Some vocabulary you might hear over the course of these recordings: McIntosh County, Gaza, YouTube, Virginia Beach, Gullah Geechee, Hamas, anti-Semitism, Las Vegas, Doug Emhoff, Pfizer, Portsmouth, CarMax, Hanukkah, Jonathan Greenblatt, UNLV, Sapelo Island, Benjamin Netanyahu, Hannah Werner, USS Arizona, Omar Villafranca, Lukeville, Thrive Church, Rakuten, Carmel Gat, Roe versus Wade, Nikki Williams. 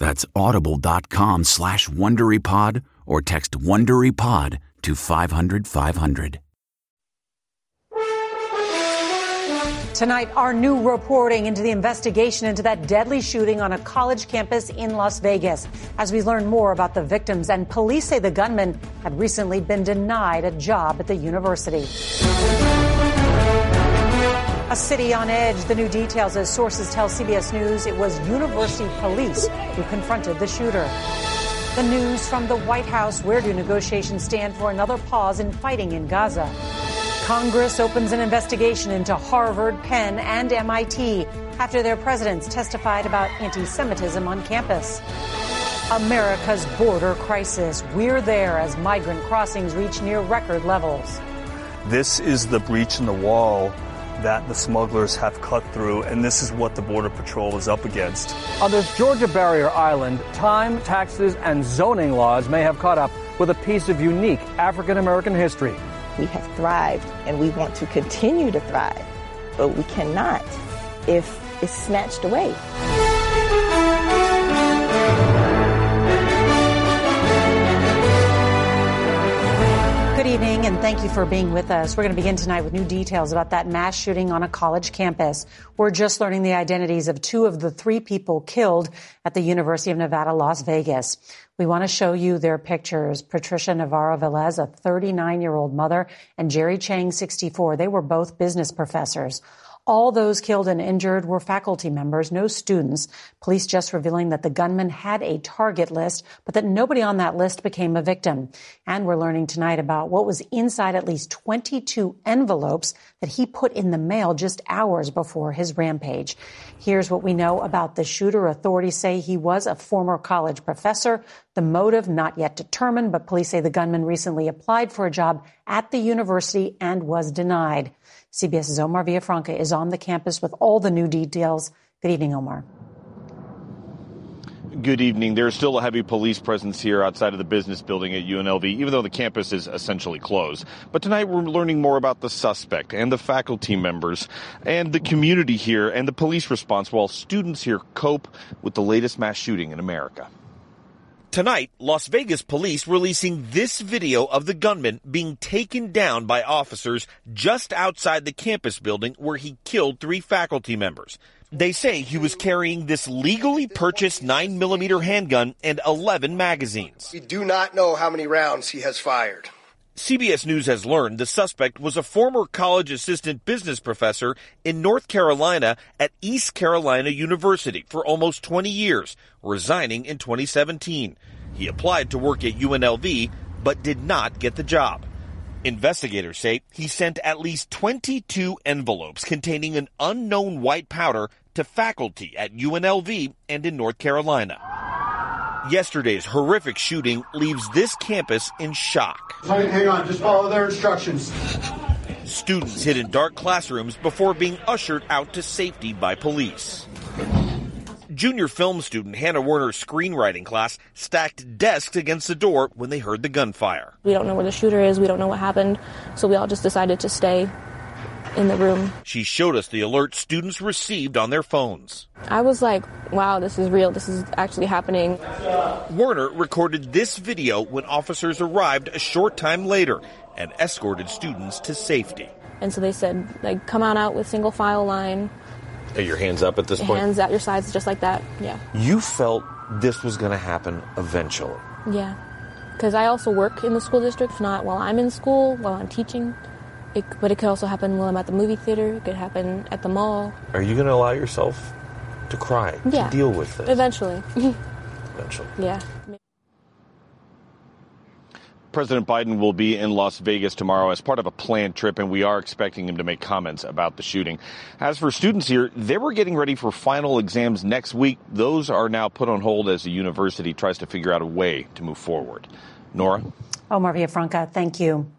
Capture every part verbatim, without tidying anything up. That's audible.com slash WonderyPod or text WonderyPod to five hundred five hundred. Tonight, our new reporting into the investigation into that deadly shooting on a college campus in Las Vegas. As we learn more about the victims, and police say the gunman had recently been denied a job at the university. A city on edge. The new details as sources tell C B S News it was university police who confronted the shooter. The news from the White House. Where do negotiations stand for another pause in fighting in Gaza? Congress opens an investigation into Harvard, Penn, and M I T after their presidents testified about anti-Semitism on campus. America's border crisis. We're there as migrant crossings reach near record levels. This is the breach in the wall that the smugglers have cut through, and this is what the Border Patrol is up against. On this Georgia barrier island, time, taxes, and zoning laws may have caught up with a piece of unique African-American history. We have thrived, and we want to continue to thrive, but we cannot if it's snatched away. Good evening, and thank you for being with us. We're going to begin tonight with new details about that mass shooting on a college campus. We're just learning the identities of two of the three people killed at the University of Nevada, Las Vegas. We want to show you their pictures. Patricia Navarro-Velez, a thirty-nine-year-old mother, and Jerry Chang, sixty-four. They were both business professors. All those killed and injured were faculty members, no students. Police just revealing that the gunman had a target list, but that nobody on that list became a victim. And we're learning tonight about what was inside at least twenty-two envelopes that he put in the mail just hours before his rampage. Here's what we know about the shooter. Authorities say he was a former college professor. The motive not yet determined, but police say the gunman recently applied for a job at the university and was denied. CBS's Omar Villafranca is on the campus with all the new details. Good evening, Omar. Good evening. There's still a heavy police presence here outside of the business building at U N L V, even though the campus is essentially closed. But tonight we're learning more about the suspect and the faculty members and the community here and the police response while students here cope with the latest mass shooting in America. Tonight, Las Vegas police releasing this video of the gunman being taken down by officers just outside the campus building where he killed three faculty members. They say he was carrying this legally purchased nine millimeter handgun and eleven magazines. We do not know how many rounds he has fired. C B S News has learned the suspect was a former college assistant business professor in North Carolina at East Carolina University for almost twenty years, resigning in twenty seventeen. He applied to work at U N L V, but did not get the job. Investigators say he sent at least twenty-two envelopes containing an unknown white powder to faculty at U N L V and in North Carolina. Yesterday's horrific shooting leaves this campus in shock. Hang on, just follow their instructions. Students hid in dark classrooms before being ushered out to safety by police. Junior film student Hannah Werner's screenwriting class stacked desks against the door when they heard the gunfire. We don't know where the shooter is. We don't know what happened. So we all just decided to stay in the room. She showed us the alert students received on their phones. I was like, wow, this is real. This is actually happening. Werner recorded this video when officers arrived a short time later and escorted students to safety. And so they said, like, come on out with single file line. Are your hands up at this point? Hands at your sides, just like that, yeah. You felt this was going to happen eventually. Yeah, because I also work in the school district, not while I'm in school, while I'm teaching. It, but it could also happen while I'm at the movie theater. It could happen at the mall. Are you going to allow yourself to cry, yeah, to deal with this? Eventually. Eventually. Yeah. President Biden will be in Las Vegas tomorrow as part of a planned trip, and we are expecting him to make comments about the shooting. As for students here, they were getting ready for final exams next week. Those are now put on hold as the university tries to figure out a way to move forward. Nora? Omar Villafranca, thank you.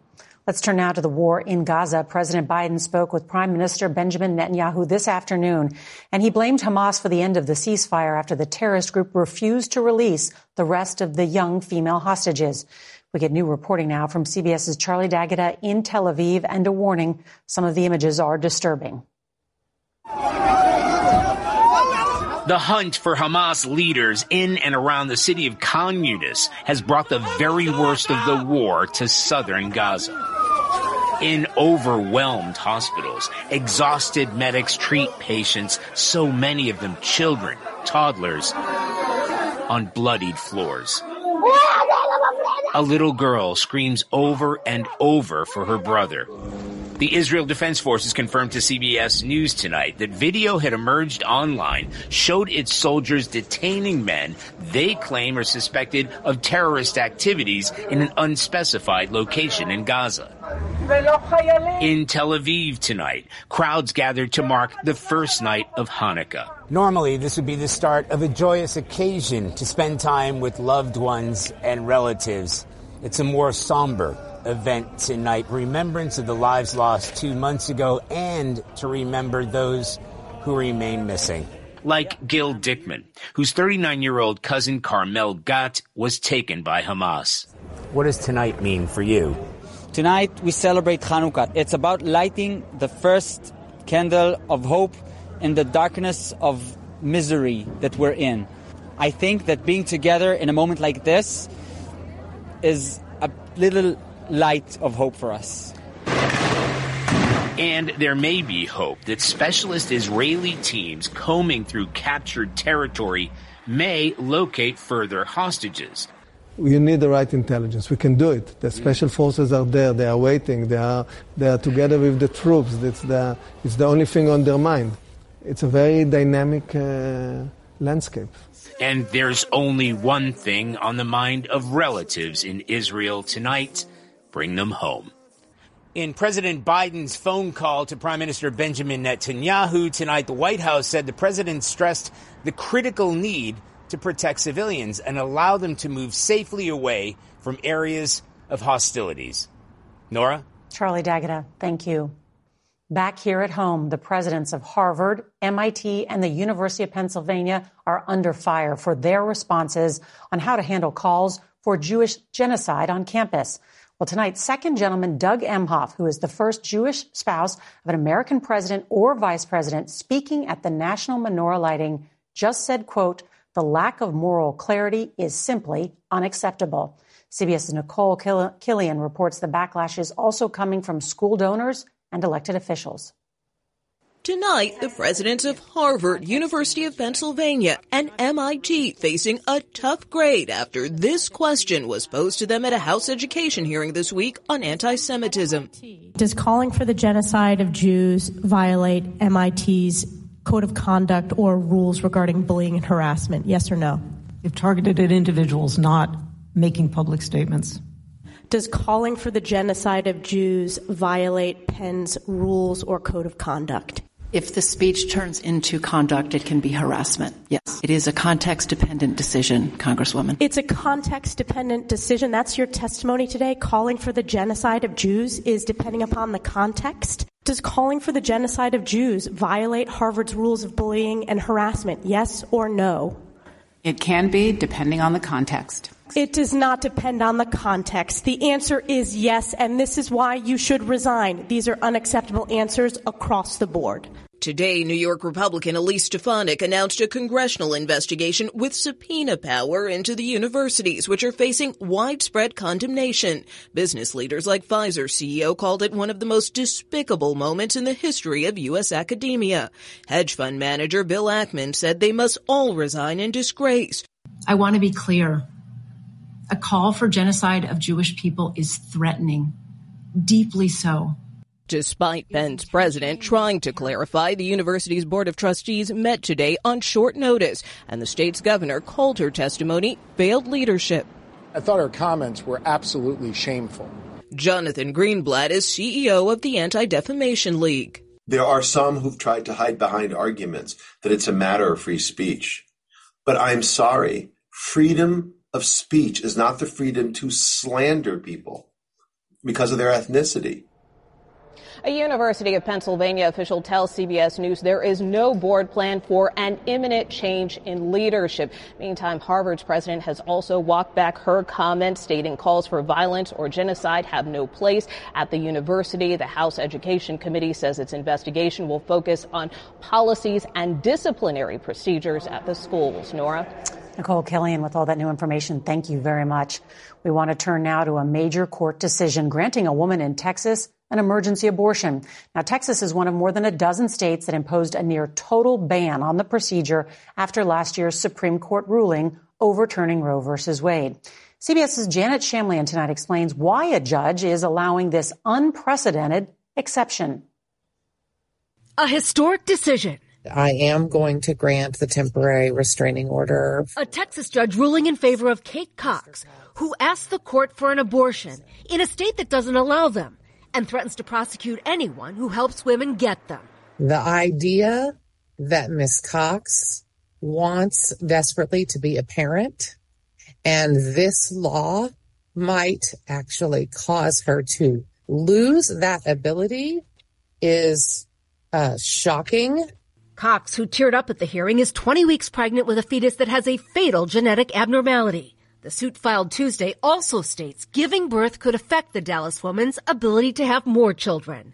Let's turn now to the war in Gaza. President Biden spoke with Prime Minister Benjamin Netanyahu this afternoon, and he blamed Hamas for the end of the ceasefire after the terrorist group refused to release the rest of the young female hostages. We get new reporting now from C B S's Charlie Daggett in Tel Aviv, and a warning, some of the images are disturbing. The hunt for Hamas leaders in and around the city of Khan Yunis has brought the very worst of the war to southern Gaza. In overwhelmed hospitals, exhausted medics treat patients, so many of them children, toddlers, on bloodied floors. A little girl screams over and over for her brother. The Israel Defense Forces confirmed to C B S News tonight that video had emerged online, showed its soldiers detaining men they claim are suspected of terrorist activities in an unspecified location in Gaza. In Tel Aviv tonight, crowds gathered to mark the first night of Hanukkah. Normally, this would be the start of a joyous occasion to spend time with loved ones and relatives. It's a more somber event tonight, remembrance of the lives lost two months ago and to remember those who remain missing. Like Gil Dickman, whose thirty-nine-year-old cousin Carmel Gat was taken by Hamas. What does tonight mean for you? Tonight we celebrate Hanukkah. It's about lighting the first candle of hope in the darkness of misery that we're in. I think that being together in a moment like this is a little light of hope for us. And there may be hope that specialist Israeli teams combing through captured territory may locate further hostages. You need the right intelligence. We can do it. The special forces are there. They are waiting. They are, they are together with the troops. It's the, it's the only thing on their mind. It's a very dynamic uh, landscape. And there's only one thing on the mind of relatives in Israel tonight. Bring them home. In President Biden's phone call to Prime Minister Benjamin Netanyahu tonight, the White House said the president stressed the critical need to protect civilians and allow them to move safely away from areas of hostilities. Nora? Charlie Daggett, thank you. Back here at home, the presidents of Harvard, M I T, and the University of Pennsylvania are under fire for their responses on how to handle calls for Jewish genocide on campus. Well, tonight, second gentleman Doug Emhoff, who is the first Jewish spouse of an American president or vice president, speaking at the National Menorah Lighting, just said, quote, "The lack of moral clarity is simply unacceptable." CBS's Nicole Killian reports the backlash is also coming from school donors and elected officials. Tonight, the presidents of Harvard, University of Pennsylvania, and M I T facing a tough grade after this question was posed to them at a House education hearing this week on anti-Semitism. Does calling for the genocide of Jews violate M I T's code of conduct or rules regarding bullying and harassment? Yes or no? If targeted at individuals, not making public statements. Does calling for the genocide of Jews violate Penn's rules or code of conduct? If the speech turns into conduct, it can be harassment. Yes. It is a context-dependent decision, Congresswoman. It's a context-dependent decision. That's your testimony today. Calling for the genocide of Jews is depending upon the context. Does calling for the genocide of Jews violate Harvard's rules of bullying and harassment? Yes or no? It can be, depending on the context. It does not depend on the context. The answer is yes, and this is why you should resign. These are unacceptable answers across the board. Today, New York Republican Elise Stefanik announced a congressional investigation with subpoena power into the universities, which are facing widespread condemnation. Business leaders like Pfizer C E O called it one of the most despicable moments in the history of U S academia. Hedge fund manager Bill Ackman said they must all resign in disgrace. I want to be clear. A call for genocide of Jewish people is threatening, deeply so. Despite Penn's president trying to clarify, the university's Board of Trustees met today on short notice, and the state's governor called her testimony failed leadership. I thought her comments were absolutely shameful. Jonathan Greenblatt is C E O of the Anti-Defamation League. There are some who've tried to hide behind arguments that it's a matter of free speech. But I'm sorry, freedom of speech is not the freedom to slander people because of their ethnicity. A University of Pennsylvania official tells C B S News there is no board plan for an imminent change in leadership. Meantime, Harvard's president has also walked back her comments, stating calls for violence or genocide have no place at the university. The House Education Committee says its investigation will focus on policies and disciplinary procedures at the schools. Nora? Nicole Killian with all that new information. Thank you very much. We want to turn now to a major court decision granting a woman in Texas an emergency abortion. Now, Texas is one of more than a dozen states that imposed a near total ban on the procedure after last year's Supreme Court ruling overturning Roe versus Wade. CBS's Janet Shamlian tonight explains why a judge is allowing this unprecedented exception. A historic decision. I am going to grant the temporary restraining order. A Texas judge ruling in favor of Kate Cox, who asked the court for an abortion in a state that doesn't allow them and threatens to prosecute anyone who helps women get them. The idea that Miss Cox wants desperately to be a parent, and this law might actually cause her to lose that ability, is uh, shocking. Cox, who teared up at the hearing, is twenty weeks pregnant with a fetus that has a fatal genetic abnormality. The suit filed Tuesday also states giving birth could affect the Dallas woman's ability to have more children.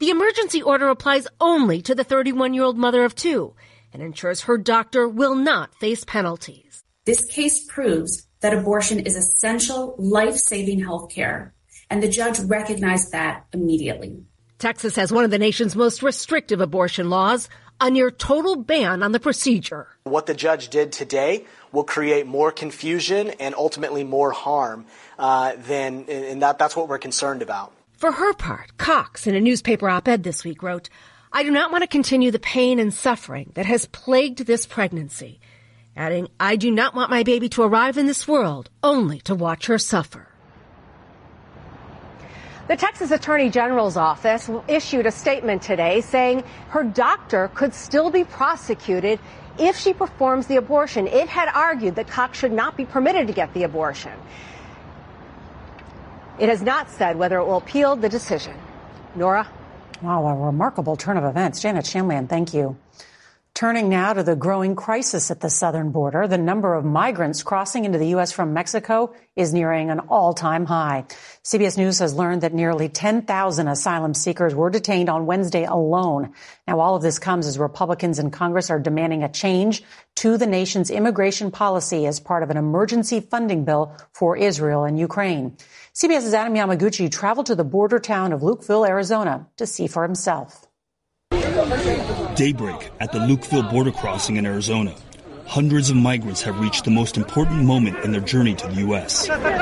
The emergency order applies only to the thirty-one-year-old mother of two and ensures her doctor will not face penalties. This case proves that abortion is essential, life-saving health care, and the judge recognized that immediately. Texas has one of the nation's most restrictive abortion laws, a near total ban on the procedure. What the judge did today will create more confusion and ultimately more harm, uh, than, and that, that's what we're concerned about. For her part, Cox, in a newspaper op-ed this week, wrote, "I do not want to continue the pain and suffering that has plagued this pregnancy," adding, "I do not want my baby to arrive in this world only to watch her suffer." The Texas Attorney General's office issued a statement today saying her doctor could still be prosecuted if she performs the abortion. It had argued that Cox should not be permitted to get the abortion. It has not said whether it will appeal the decision. Nora? Wow, a remarkable turn of events. Janet Shamlian, thank you. Turning now to the growing crisis at the southern border, the number of migrants crossing into the U S from Mexico is nearing an all-time high. C B S News has learned that nearly ten thousand asylum seekers were detained on Wednesday alone. Now, all of this comes as Republicans in Congress are demanding a change to the nation's immigration policy as part of an emergency funding bill for Israel and Ukraine. CBS's Adam Yamaguchi traveled to the border town of Lukeville, Arizona, to see for himself. Daybreak at the Lukeville border crossing in Arizona. Hundreds of migrants have reached the most important moment in their journey to the U S. Border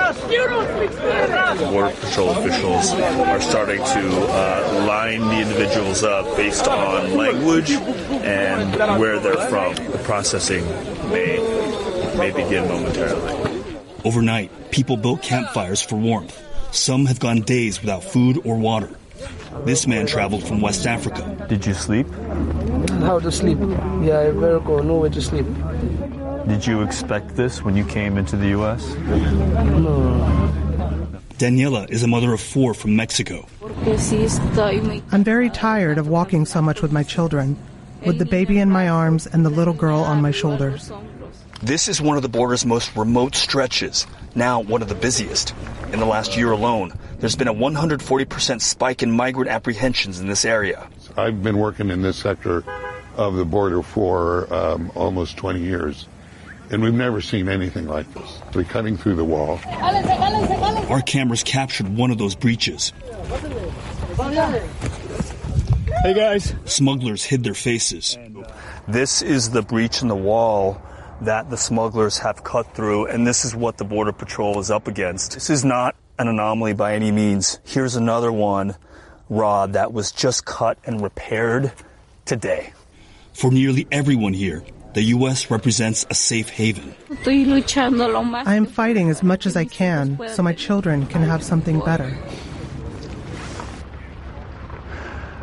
Patrol officials are starting to uh, line the individuals up based on language and where they're from. The processing may, may begin momentarily. Overnight, people built campfires for warmth. Some have gone days without food or water. This man traveled from West Africa. Did you sleep? How to sleep? Yeah, America, nowhere to sleep. Did you expect this when you came into the U S? No. Daniela is a mother of four from Mexico. I'm very tired of walking so much with my children, with the baby in my arms and the little girl on my shoulders. This is one of the border's most remote stretches, now one of the busiest. In the last year alone, there's been a one hundred forty percent spike in migrant apprehensions in this area. I've been working in this sector of the border for um, almost twenty years. And we've never seen anything like this. They're cutting through the wall. Our cameras captured one of those breaches. Hey, guys. Smugglers hid their faces. This is the breach in the wall that the smugglers have cut through, and this is what the Border Patrol is up against. This is not an anomaly by any means. Here's another one, Rod, that was just cut and repaired today. For nearly everyone here, the U S represents a safe haven. I am fighting as much as I can so my children can have something better.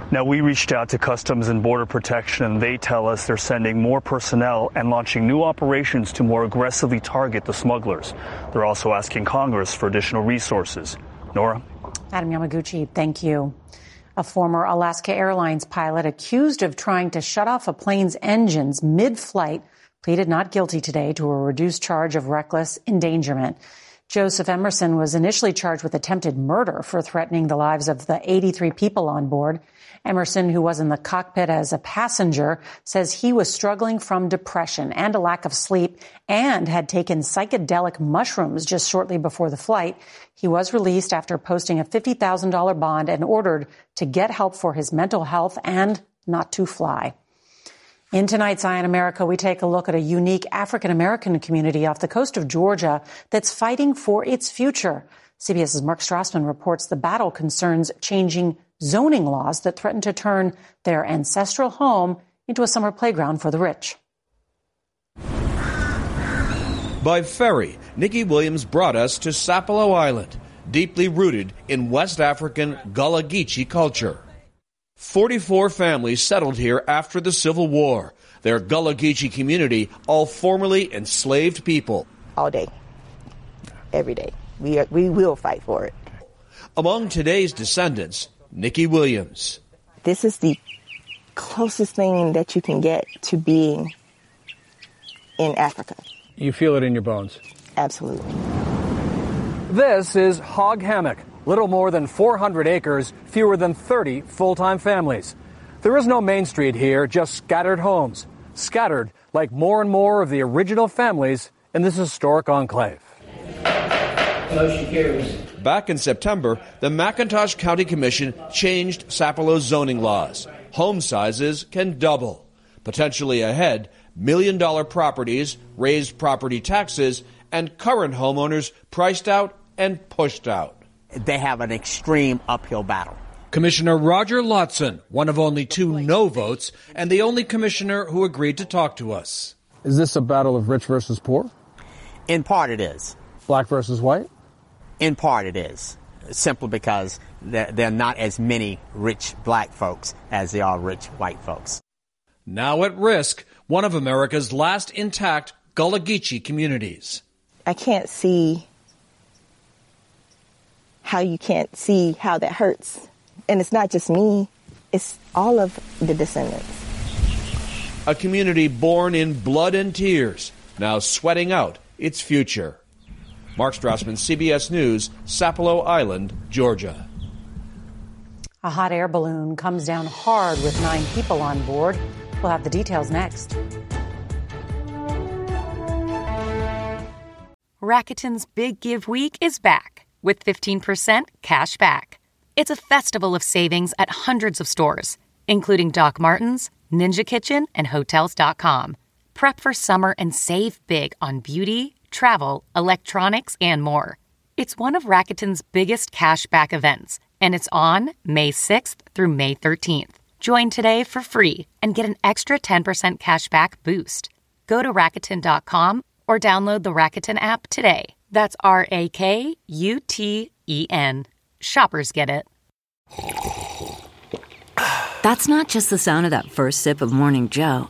Now, we reached out to Customs and Border Protection, and they tell us they're sending more personnel and launching new operations to more aggressively target the smugglers. They're also asking Congress for additional resources. Nora? Adam Yamaguchi, thank you. A former Alaska Airlines pilot accused of trying to shut off a plane's engines mid-flight pleaded not guilty today to a reduced charge of reckless endangerment. Joseph Emerson was initially charged with attempted murder for threatening the lives of the eighty-three people on board. Emerson, who was in the cockpit as a passenger, says he was struggling from depression and a lack of sleep and had taken psychedelic mushrooms just shortly before the flight. He was released after posting a fifty thousand dollars bond and ordered to get help for his mental health and not to fly. In tonight's Eye on America, we take a look at a unique African-American community off the coast of Georgia that's fighting for its future. CBS's Mark Strassman reports the battle concerns changing zoning laws that threaten to turn their ancestral home into a summer playground for the rich. By ferry, Nikki Williams brought us to Sapelo Island, deeply rooted in West African Gullah Geechee culture. forty-four families settled here after the Civil War. Their Gullah Geechee community, all formerly enslaved people. All day, every day. We, are, we will fight for it. Among today's descendants, Nikki Williams. This is the closest thing that you can get to being in Africa. You feel it in your bones. Absolutely. This is Hog Hammock. Little more than four hundred acres, fewer than thirty full-time families. There is no main street here, just scattered homes. Scattered like more and more of the original families in this historic enclave. Motion carries. Back in September, the McIntosh County Commission changed Sapelo's zoning laws. Home sizes can double. Potentially ahead, million-dollar properties, raised property taxes, and current homeowners priced out and pushed out. They have an extreme uphill battle. Commissioner Roger Lotson, one of only two no votes, and the only commissioner who agreed to talk to us. Is this a battle of rich versus poor? In part it is. Black versus white? In part it is, simply because there, there are not as many rich black folks as there are rich white folks. Now at risk, one of America's last intact Gullah Geechee communities. I can't see how you can't see how that hurts. And it's not just me, it's all of the descendants. A community born in blood and tears, now sweating out its future. Mark Strassman, C B S News, Sapelo Island, Georgia. A hot air balloon comes down hard with nine people on board. We'll have the details next. Rakuten's Big Give Week is back with fifteen percent cash back. It's a festival of savings at hundreds of stores, including Doc Martens, Ninja Kitchen, and Hotels dot com. Prep for summer and save big on beauty, travel, electronics, and more. It's one of Rakuten's biggest cashback events, and it's on May sixth through May thirteenth. Join today for free and get an extra ten percent cashback boost. Go to Rakuten dot com or download the Rakuten app today. That's R A K U T E N. Shoppers get it. That's not just the sound of that first sip of Morning Joe.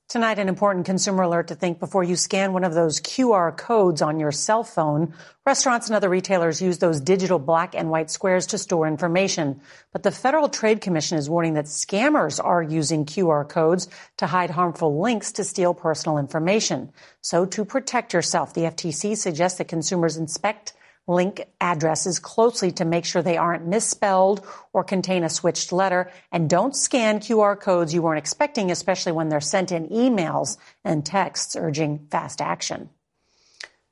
Tonight, an important consumer alert to think before you scan one of those Q R codes on your cell phone. Restaurants and other retailers use those digital black and white squares to store information. But the Federal Trade Commission is warning that scammers are using Q R codes to hide harmful links to steal personal information. So to protect yourself, the F T C suggests that consumers inspect link addresses closely to make sure they aren't misspelled or contain a switched letter. And don't scan Q R codes you weren't expecting, especially when they're sent in emails and texts urging fast action.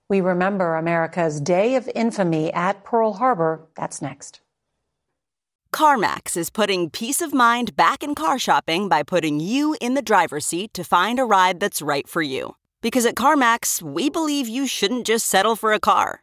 We remember America's Day of Infamy at Pearl Harbor. That's next. CarMax is putting peace of mind back in car shopping by putting you in the driver's seat to find a ride that's right for you. Because at CarMax, we believe you shouldn't just settle for a car.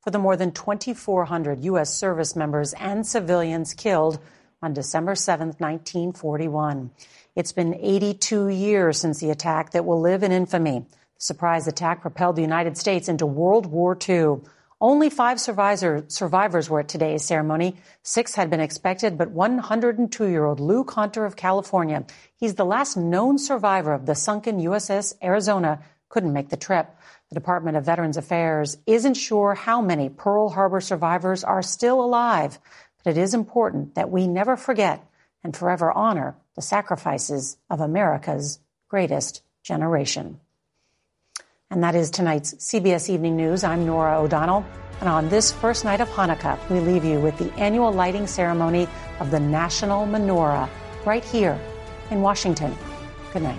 for the more than twenty-four hundred U S service members and civilians killed on December seventh, nineteen forty-one. It's been eighty-two years since the attack that will live in infamy. The surprise attack propelled the United States into World War Two. Only five survivors were at today's ceremony. Six had been expected, but one hundred two-year-old Lou Conter of California, he's the last known survivor of the sunken U S S Arizona, couldn't make the trip. The Department of Veterans Affairs isn't sure how many Pearl Harbor survivors are still alive, but it is important that we never forget and forever honor the sacrifices of America's greatest generation. And that is tonight's C B S Evening News. I'm Nora O'Donnell, and on this first night of Hanukkah, we leave you with the annual lighting ceremony of the National Menorah right here in Washington. Good night.